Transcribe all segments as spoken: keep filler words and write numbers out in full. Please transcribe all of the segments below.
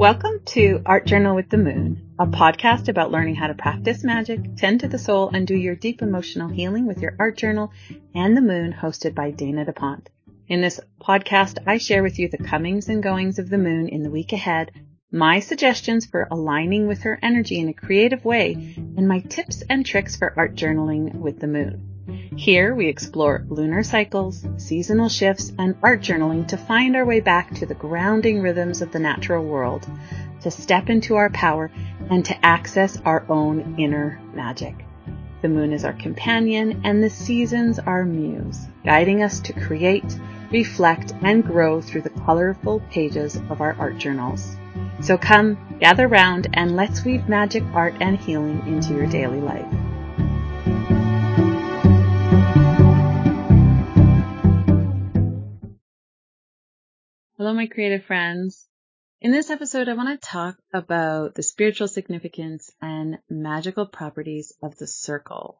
Welcome to Art Journal with the Moon, a podcast about learning how to practice magic, tend to the soul, and do your deep emotional healing with your art journal and the moon, hosted by Dana DePonte. In this podcast, I share with you the comings and goings of the moon in the week ahead, my suggestions for aligning with her energy in a creative way, and my tips and tricks for art journaling with the moon. Here we explore lunar cycles, seasonal shifts, and art journaling to find our way back to the grounding rhythms of the natural world, to step into our power, and to access our own inner magic. The moon is our companion, and the seasons our muse, guiding us to create, reflect, and grow through the colorful pages of our art journals. So come, gather round, and let's weave magic, art, and healing into your daily life. Hello, my creative friends. In this episode, I want to talk about the spiritual significance and magical properties of the circle.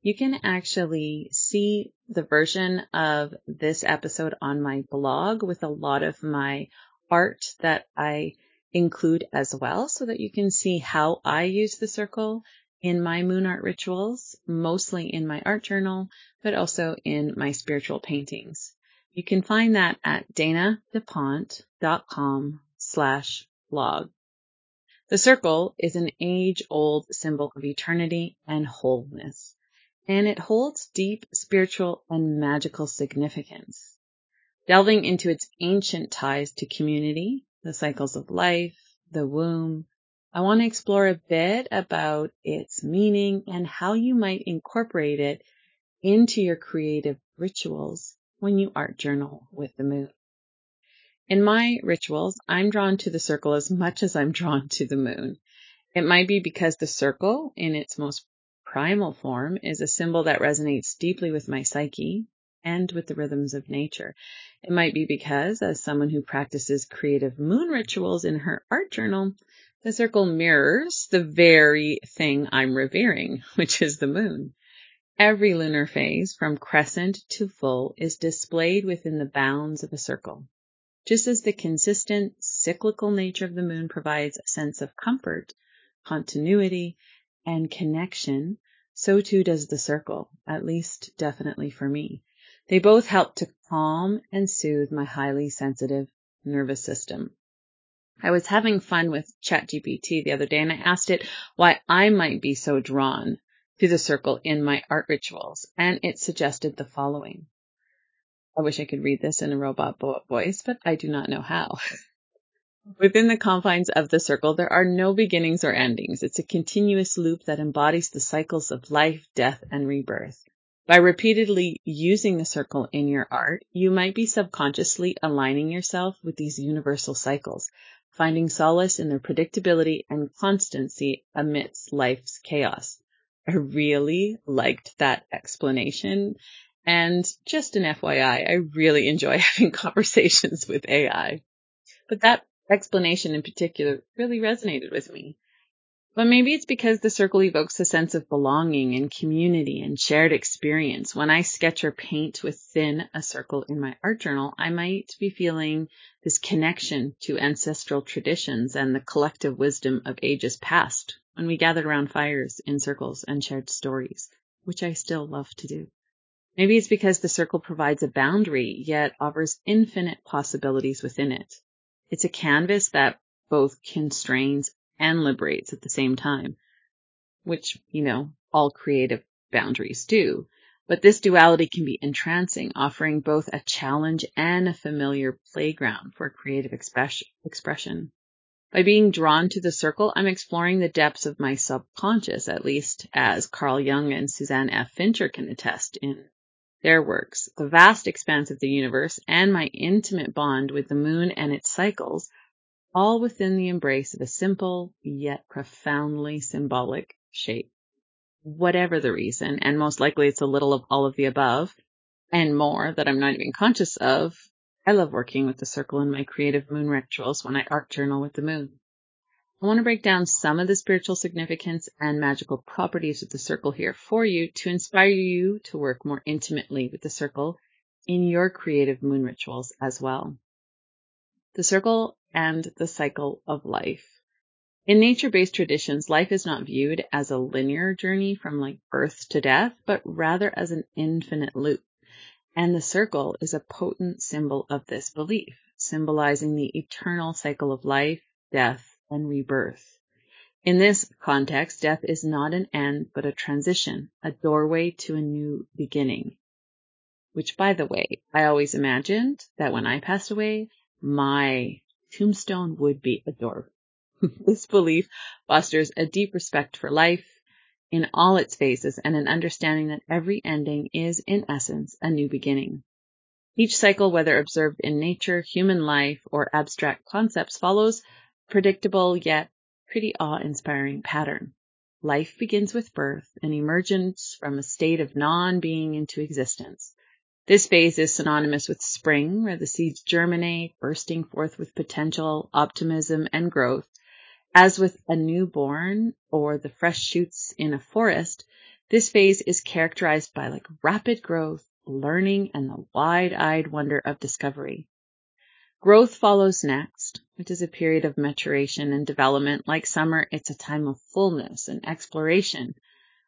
You can actually see the version of this episode on my blog with a lot of my art that I include as well, so that you can see how I use the circle in my moon art rituals, mostly in my art journal, but also in my spiritual paintings. You can find that at danadepont.com slash blog. The circle is an age-old symbol of eternity and wholeness, and it holds deep spiritual and magical significance. Delving into its ancient ties to community, the cycles of life, the womb, I want to explore a bit about its meaning and how you might incorporate it into your creative rituals when you art journal with the moon. In my rituals, I'm drawn to the circle as much as I'm drawn to the moon. It might be because the circle, in its most primal form, is a symbol that resonates deeply with my psyche and with the rhythms of nature. It might be because, as someone who practices creative moon rituals in her art journal, the circle mirrors the very thing I'm revering, which is the moon. Every lunar phase, from crescent to full, is displayed within the bounds of a circle. Just as the consistent, cyclical nature of the moon provides a sense of comfort, continuity, and connection, so too does the circle, at least definitely for me. They both help to calm and soothe my highly sensitive nervous system. I was having fun with ChatGPT the other day, and I asked it why I might be so drawn to the circle in my art rituals, and it suggested the following. I wish I could read this in a robot voice, but I do not know how. Within the confines of the circle, there are no beginnings or endings. It's a continuous loop that embodies the cycles of life, death, and rebirth. By repeatedly using the circle in your art, you might be subconsciously aligning yourself with these universal cycles, finding solace in their predictability and constancy amidst life's chaos. I really liked that explanation. And just an F Y I, I really enjoy having conversations with A I. But that explanation in particular really resonated with me. But maybe it's because the circle evokes a sense of belonging and community and shared experience. When I sketch or paint within a circle in my art journal, I might be feeling this connection to ancestral traditions and the collective wisdom of ages past, when we gathered around fires in circles and shared stories, which I still love to do. Maybe it's because the circle provides a boundary, yet offers infinite possibilities within it. It's a canvas that both constrains and liberates at the same time, which, you know, all creative boundaries do. But this duality can be entrancing, offering both a challenge and a familiar playground for creative expression. By being drawn to the circle, I'm exploring the depths of my subconscious, at least as Carl Jung and Suzanne F. Fincher can attest in their works. The vast expanse of the universe and my intimate bond with the moon and its cycles, all within the embrace of a simple yet profoundly symbolic shape. Whatever the reason, and most likely it's a little of all of the above and more that I'm not even conscious of, I love working with the circle in my creative moon rituals when I art journal with the moon. I want to break down some of the spiritual significance and magical properties of the circle here for you to inspire you to work more intimately with the circle in your creative moon rituals as well. The circle and the cycle of life. In nature-based traditions, life is not viewed as a linear journey from like birth to death, but rather as an infinite loop. And the circle is a potent symbol of this belief, symbolizing the eternal cycle of life, death, and rebirth. In this context, death is not an end, but a transition, a doorway to a new beginning. Which, by the way, I always imagined that when I passed away, my tombstone would be a doorway. This belief fosters a deep respect for life in all its phases and an understanding that every ending is, in essence, a new beginning. Each cycle, whether observed in nature, human life, or abstract concepts, follows a predictable yet pretty awe-inspiring pattern. Life begins with birth and emerges from a state of non-being into existence. This phase is synonymous with spring, where the seeds germinate, bursting forth with potential, optimism, and growth. As with a newborn or the fresh shoots in a forest, this phase is characterized by like rapid growth, learning, and the wide-eyed wonder of discovery. Growth follows next, which is a period of maturation and development. Like summer, it's a time of fullness and exploration,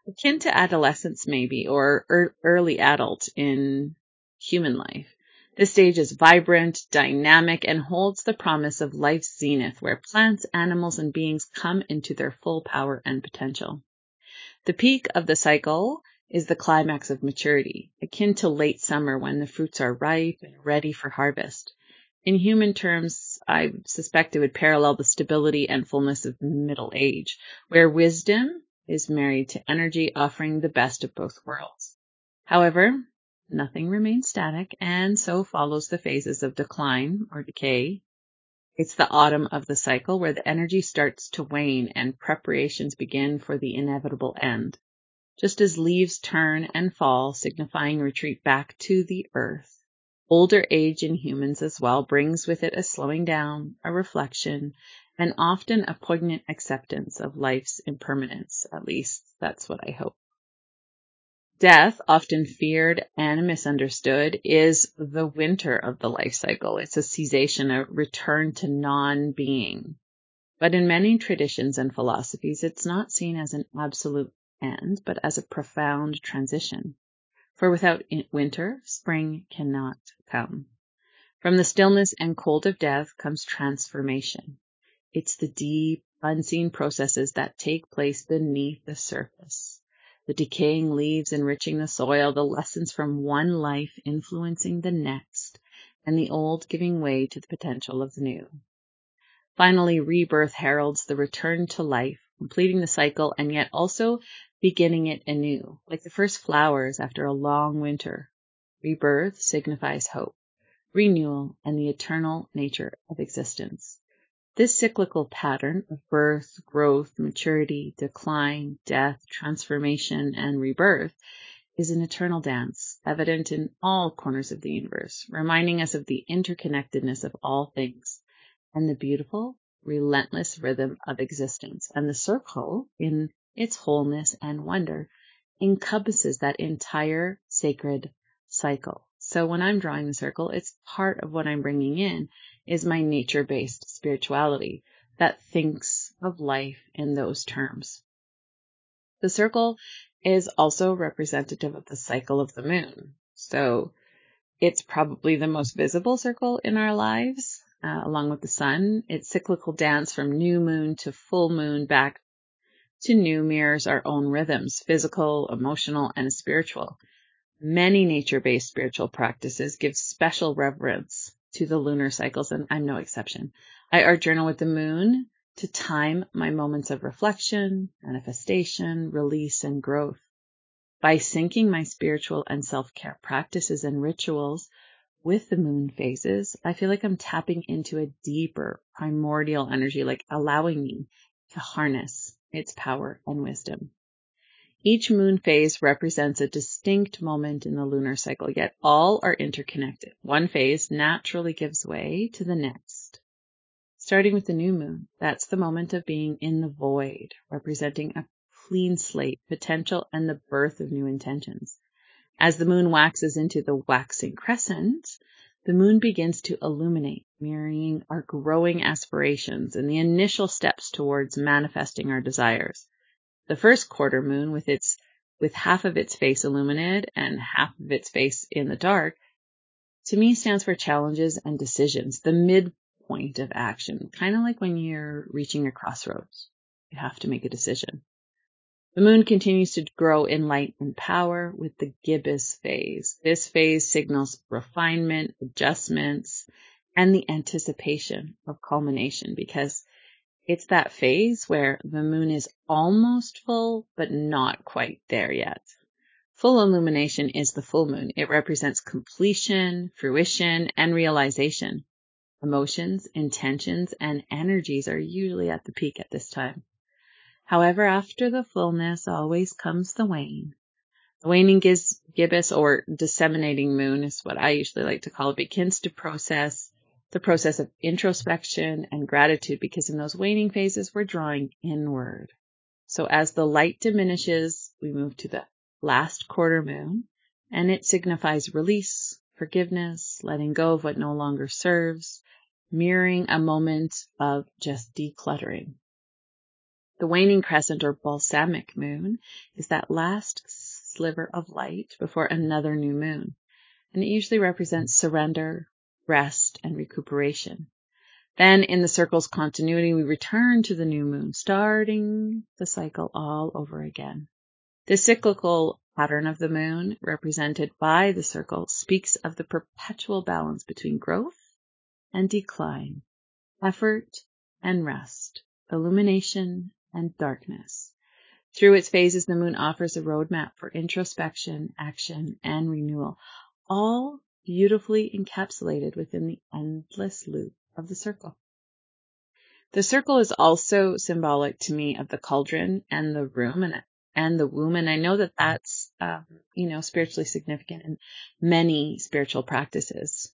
akin to adolescence maybe, or er- early adult in human life. This stage is vibrant, dynamic, and holds the promise of life's zenith, where plants, animals, and beings come into their full power and potential. The peak of the cycle is the climax of maturity, akin to late summer when the fruits are ripe and ready for harvest. In human terms, I suspect it would parallel the stability and fullness of middle age, where wisdom is married to energy, offering the best of both worlds. However, nothing remains static, and so follows the phases of decline or decay. It's the autumn of the cycle, where the energy starts to wane and preparations begin for the inevitable end, just as leaves turn and fall, signifying retreat back to the earth. Older age in humans as well brings with it a slowing down, a reflection, and often a poignant acceptance of life's impermanence. At least, that's what I hope. Death, often feared and misunderstood, is the winter of the life cycle. It's a cessation, a return to non-being. But in many traditions and philosophies, it's not seen as an absolute end, but as a profound transition. For without winter, spring cannot come. From the stillness and cold of death comes transformation. It's the deep, unseen processes that take place beneath the surface. The decaying leaves enriching the soil, the lessons from one life influencing the next, and the old giving way to the potential of the new. Finally, rebirth heralds the return to life, completing the cycle and yet also beginning it anew, like the first flowers after a long winter. Rebirth signifies hope, renewal, and the eternal nature of existence. This cyclical pattern of birth, growth, maturity, decline, death, transformation, and rebirth is an eternal dance, evident in all corners of the universe, reminding us of the interconnectedness of all things and the beautiful, relentless rhythm of existence. And the circle, in its wholeness and wonder, encompasses that entire sacred cycle. So when I'm drawing the circle, it's part of what I'm bringing in is my nature-based spirituality that thinks of life in those terms. The circle is also representative of the cycle of the moon. So it's probably the most visible circle in our lives, uh, along with the sun. Its cyclical dance from new moon to full moon back to new mirrors our own rhythms, physical, emotional, and spiritual. Many nature-based spiritual practices give special reverence to the lunar cycles, and I'm no exception. I art journal with the moon to time my moments of reflection, manifestation, release, and growth. By syncing my spiritual and self-care practices and rituals with the moon phases, I feel like I'm tapping into a deeper primordial energy, like allowing me to harness its power and wisdom. Each moon phase represents a distinct moment in the lunar cycle, yet all are interconnected. One phase naturally gives way to the next. Starting with the new moon, that's the moment of being in the void, representing a clean slate, potential, and the birth of new intentions. As the moon waxes into the waxing crescent, the moon begins to illuminate, mirroring our growing aspirations and the initial steps towards manifesting our desires. The first quarter moon, with its with half of its face illuminated and half of its face in the dark, to me stands for challenges and decisions, the midpoint of action, kind of like when you're reaching a crossroads. You have to make a decision. The moon continues to grow in light and power with the gibbous phase. This phase signals refinement, adjustments, and the anticipation of culmination, because it's that phase where the moon is almost full, but not quite there yet. Full illumination is the full moon. It represents completion, fruition, and realization. Emotions, intentions, and energies are usually at the peak at this time. However, after the fullness always comes the wane. The waning giz- gibbous or disseminating moon is what I usually like to call it, begins to process the process of introspection and gratitude, because in those waning phases, we're drawing inward. So as the light diminishes, we move to the last quarter moon, and it signifies release, forgiveness, letting go of what no longer serves, mirroring a moment of just decluttering. The waning crescent or balsamic moon is that last sliver of light before another new moon, and it usually represents surrender, rest, and recuperation. Then in the circle's continuity, we return to the new moon, starting the cycle all over again. The cyclical pattern of the moon, represented by the circle, speaks of the perpetual balance between growth and decline, effort and rest, illumination and darkness. Through its phases, the moon offers a roadmap for introspection, action, and renewal, all beautifully encapsulated within the endless loop of the circle. The circle is also symbolic to me of the cauldron and the room and, and the womb, and I know that that's, um, you know, spiritually significant in many spiritual practices.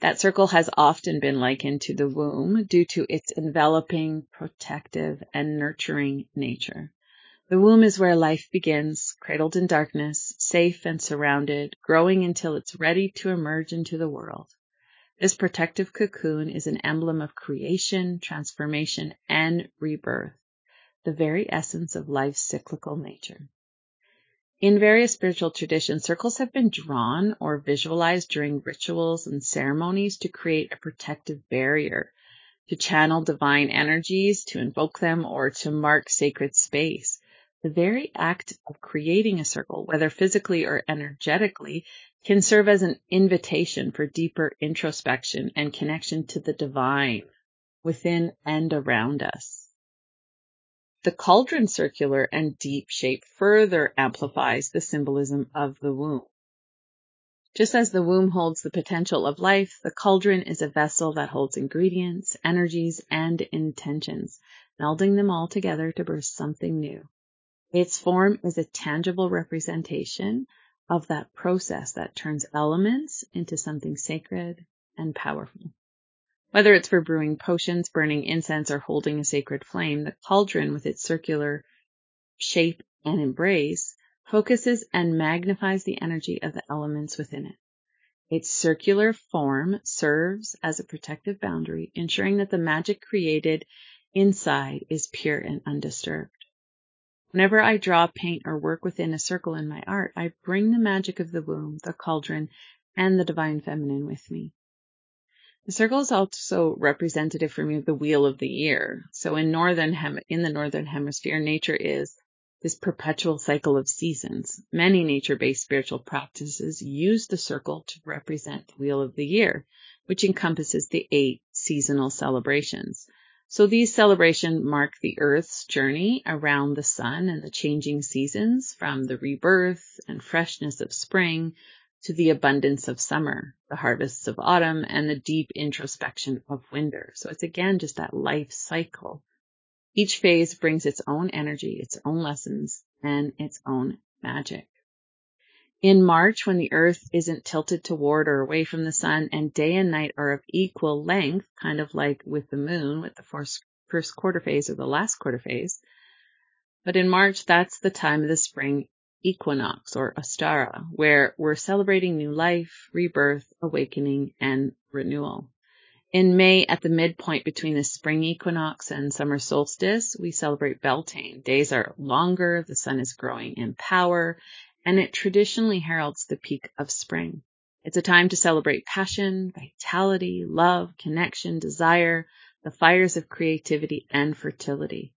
That circle has often been likened to the womb due to its enveloping, protective, and nurturing nature. The womb is where life begins, cradled in darkness, safe and surrounded, growing until it's ready to emerge into the world. This protective cocoon is an emblem of creation, transformation, and rebirth, the very essence of life's cyclical nature. In various spiritual traditions, circles have been drawn or visualized during rituals and ceremonies to create a protective barrier, to channel divine energies, to invoke them, or to mark sacred space. The very act of creating a circle, whether physically or energetically, can serve as an invitation for deeper introspection and connection to the divine within and around us. The cauldron circular and deep shape further amplifies the symbolism of the womb. Just as the womb holds the potential of life, the cauldron is a vessel that holds ingredients, energies, and intentions, melding them all together to birth something new. Its form is a tangible representation of that process that turns elements into something sacred and powerful. Whether it's for brewing potions, burning incense, or holding a sacred flame, the cauldron, with its circular shape and embrace, focuses and magnifies the energy of the elements within it. Its circular form serves as a protective boundary, ensuring that the magic created inside is pure and undisturbed. Whenever I draw, paint, or work within a circle in my art, I bring the magic of the womb, the cauldron, and the divine feminine with me. The circle is also representative for me of the wheel of the year. So in northern hem- in the northern hemisphere, nature is this perpetual cycle of seasons. Many nature-based spiritual practices use the circle to represent the wheel of the year, which encompasses the eight seasonal celebrations. So these celebrations mark the Earth's journey around the sun and the changing seasons, from the rebirth and freshness of spring to the abundance of summer, the harvests of autumn, and the deep introspection of winter. So it's again just that life cycle. Each phase brings its own energy, its own lessons, and its own magic. In March, when the earth isn't tilted toward or away from the sun, and day and night are of equal length, kind of like with the moon, with the first, first quarter phase or the last quarter phase. But in March, that's the time of the spring equinox, or Ostara, where we're celebrating new life, rebirth, awakening, and renewal. In May, at the midpoint between the spring equinox and summer solstice, we celebrate Beltane. Days are longer, the sun is growing in power, and it traditionally heralds the peak of spring. It's a time to celebrate passion, vitality, love, connection, desire, the fires of creativity and fertility.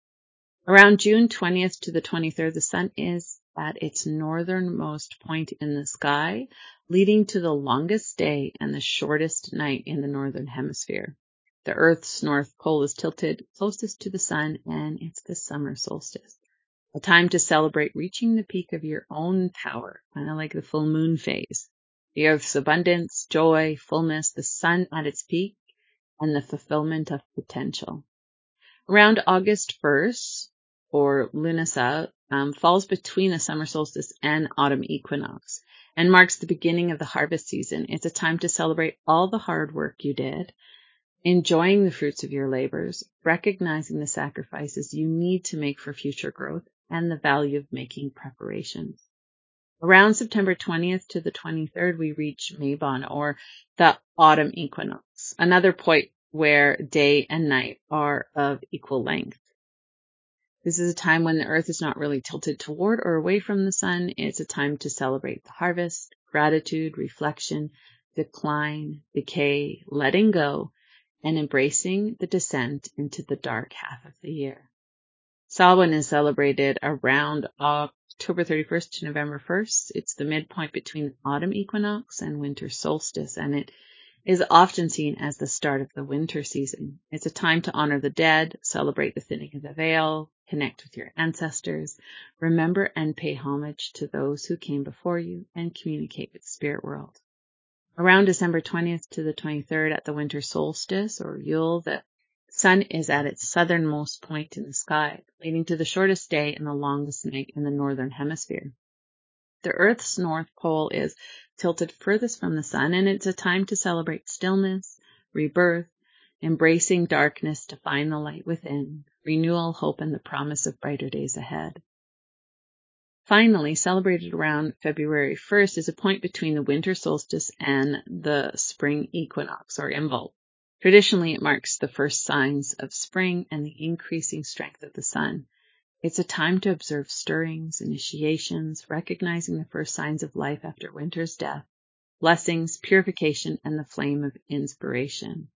Around June twentieth to the twenty-third, the sun is at its northernmost point in the sky, leading to the longest day and the shortest night in the northern hemisphere. The Earth's north pole is tilted closest to the sun, and it's the summer solstice, a time to celebrate reaching the peak of your own power, kind of like the full moon phase. The Earth's abundance, joy, fullness, the sun at its peak, and the fulfillment of potential. Around August first, or Lunasa, um, falls between the summer solstice and autumn equinox and marks the beginning of the harvest season. It's a time to celebrate all the hard work you did, enjoying the fruits of your labors, recognizing the sacrifices you need to make for future growth, and the value of making preparations. Around September twentieth to the twenty-third, we reach Mabon, or the autumn equinox, another point where day and night are of equal length. This is a time when the earth is not really tilted toward or away from the sun. It's a time to celebrate the harvest, gratitude, reflection, decline, decay, letting go, and embracing the descent into the dark half of the year. Samhain is celebrated around October. October thirty-first to November first. It's the midpoint between autumn equinox and winter solstice, and it is often seen as the start of the winter season. It's a time to honor the dead, celebrate the thinning of the veil, connect with your ancestors, remember and pay homage to those who came before you, and communicate with the spirit world. Around December twentieth to the twenty-third, at the winter solstice, or Yule, the sun is at its southernmost point in the sky, leading to the shortest day and the longest night in the northern hemisphere. The Earth's north pole is tilted furthest from the sun, and it's a time to celebrate stillness, rebirth, embracing darkness to find the light within, renewal, hope, and the promise of brighter days ahead. Finally, celebrated around February first is a point between the winter solstice and the spring equinox, or Imbolc. Traditionally, it marks the first signs of spring and the increasing strength of the sun. It's a time to observe stirrings, initiations, recognizing the first signs of life after winter's death, blessings, purification, and the flame of inspiration.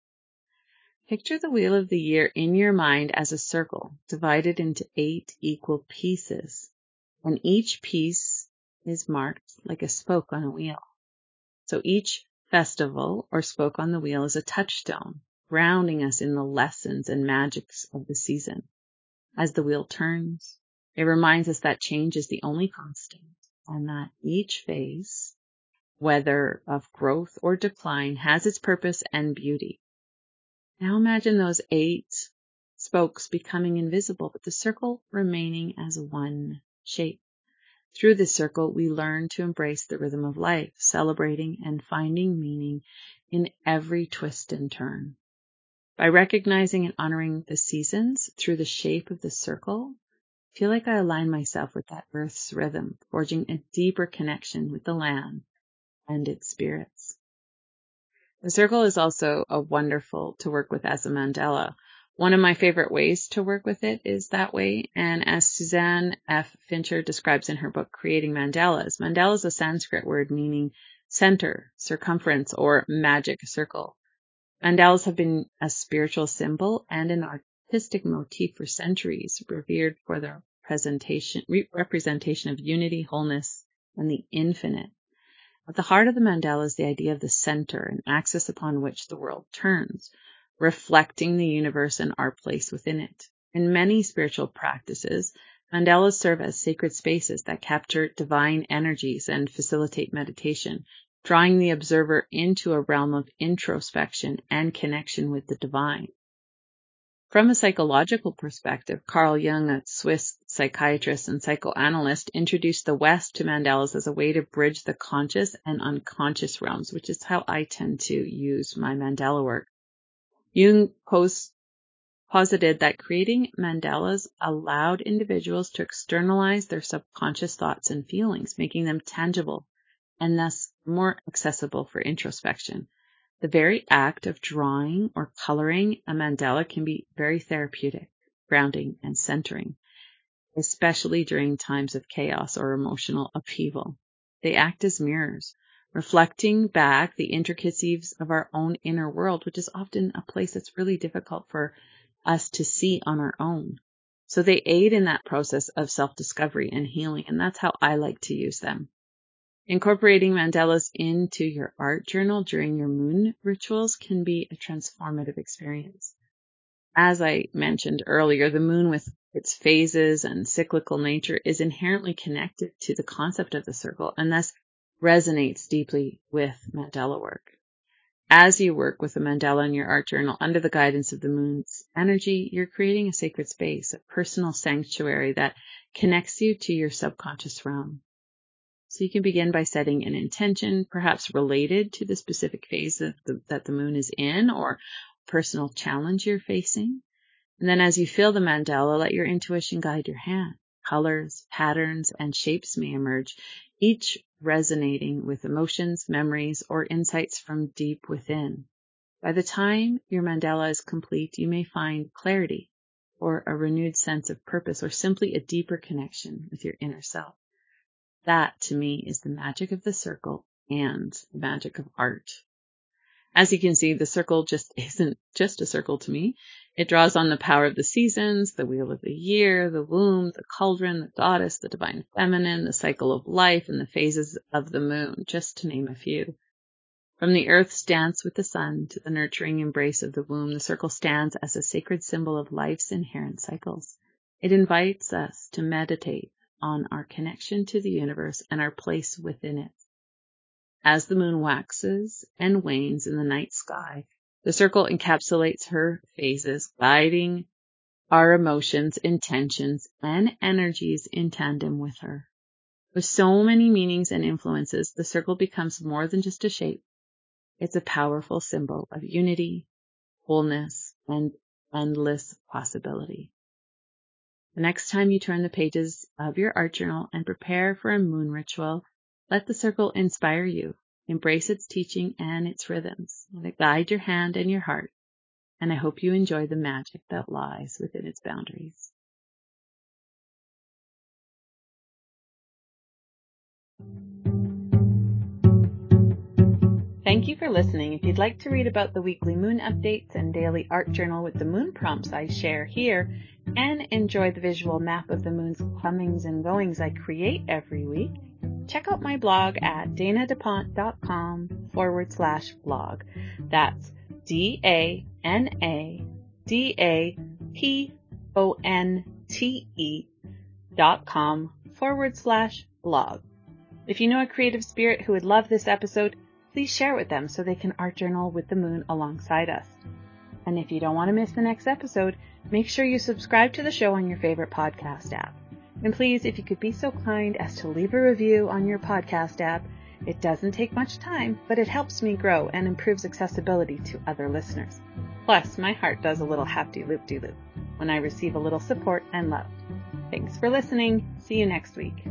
Picture the wheel of the year in your mind as a circle divided into eight equal pieces, and each piece is marked like a spoke on a wheel. So each festival or spoke on the wheel is a touchstone, grounding us in the lessons and magics of the season. As the wheel turns, it reminds us that change is the only constant, and that each phase, whether of growth or decline, has its purpose and beauty. Now imagine those eight spokes becoming invisible, but the circle remaining as one shape. Through this circle, we learn to embrace the rhythm of life, celebrating and finding meaning in every twist and turn. By recognizing and honoring the seasons through the shape of the circle, I feel like I align myself with that earth's rhythm, forging a deeper connection with the land and its spirits. The circle is also a wonderful to work with as a mandala. One of my favorite ways to work with it is that way, and as Suzanne F. Fincher describes in her book, Creating Mandalas, mandala is a Sanskrit word meaning center, circumference, or magic circle. Mandalas have been a spiritual symbol and an artistic motif for centuries, revered for their presentation, representation of unity, wholeness, and the infinite. At the heart of the mandala is the idea of the center, an axis upon which the world turns, reflecting the universe and our place within it. In many spiritual practices, mandalas serve as sacred spaces that capture divine energies and facilitate meditation, drawing the observer into a realm of introspection and connection with the divine. From a psychological perspective, Carl Jung, a Swiss psychiatrist and psychoanalyst, introduced the West to mandalas as a way to bridge the conscious and unconscious realms, which is how I tend to use my mandala work. Jung posed posited that creating mandalas allowed individuals to externalize their subconscious thoughts and feelings, making them tangible and thus more accessible for introspection. The very act of drawing or coloring a mandala can be very therapeutic, grounding, and centering, especially during times of chaos or emotional upheaval. They act as mirrors, reflecting back the intricacies of our own inner world, which is often a place that's really difficult for us to see on our own. So they aid in that process of self-discovery and healing, and that's how I like to use them. Incorporating mandalas into your art journal during your moon rituals can be a transformative experience. As I mentioned earlier, the moon with its phases and cyclical nature is inherently connected to the concept of the circle, and thus resonates deeply with mandala work. As you work with a mandala in your art journal under the guidance of the moon's energy, you're creating a sacred space, a personal sanctuary that connects you to your subconscious realm. So you can begin by setting an intention, perhaps related to the specific phase that the, that the moon is in or personal challenge you're facing. And then as you fill the mandala, let your intuition guide your hand. Colors, patterns, and shapes may emerge, each resonating with emotions, memories, or insights from deep within. By the time your mandala is complete, you may find clarity or a renewed sense of purpose or simply a deeper connection with your inner self. That, to me, is the magic of the circle and the magic of art. As you can see, the circle just isn't just a circle to me. It draws on the power of the seasons, the wheel of the year, the womb, the cauldron, the goddess, the divine feminine, the cycle of life, and the phases of the moon, just to name a few. From the earth's dance with the sun to the nurturing embrace of the womb, the circle stands as a sacred symbol of life's inherent cycles. It invites us to meditate on our connection to the universe and our place within it. As the moon waxes and wanes in the night sky, the circle encapsulates her phases, guiding our emotions, intentions, and energies in tandem with her. With so many meanings and influences, the circle becomes more than just a shape. It's a powerful symbol of unity, wholeness, and endless possibility. The next time you turn the pages of your art journal and prepare for a moon ritual, let the circle inspire you. Embrace its teaching and its rhythms. Let it guide your hand and your heart. And I hope you enjoy the magic that lies within its boundaries. Thank you for listening. If you'd like to read about the weekly moon updates and daily art journal with the moon prompts I share here, and enjoy the visual map of the moon's comings and goings I create every week, check out my blog at danadeponte.com forward slash blog. That's D-A-N-A-D-A-P-O-N-T-E dot com forward slash blog. If you know a creative spirit who would love this episode, please share with them so they can art journal with the moon alongside us. And if you don't want to miss the next episode, make sure you subscribe to the show on your favorite podcast app. And please, if you could be so kind as to leave a review on your podcast app, it doesn't take much time, but it helps me grow and improves accessibility to other listeners. Plus, my heart does a little hap-de-loop-de-loop when I receive a little support and love. Thanks for listening. See you next week.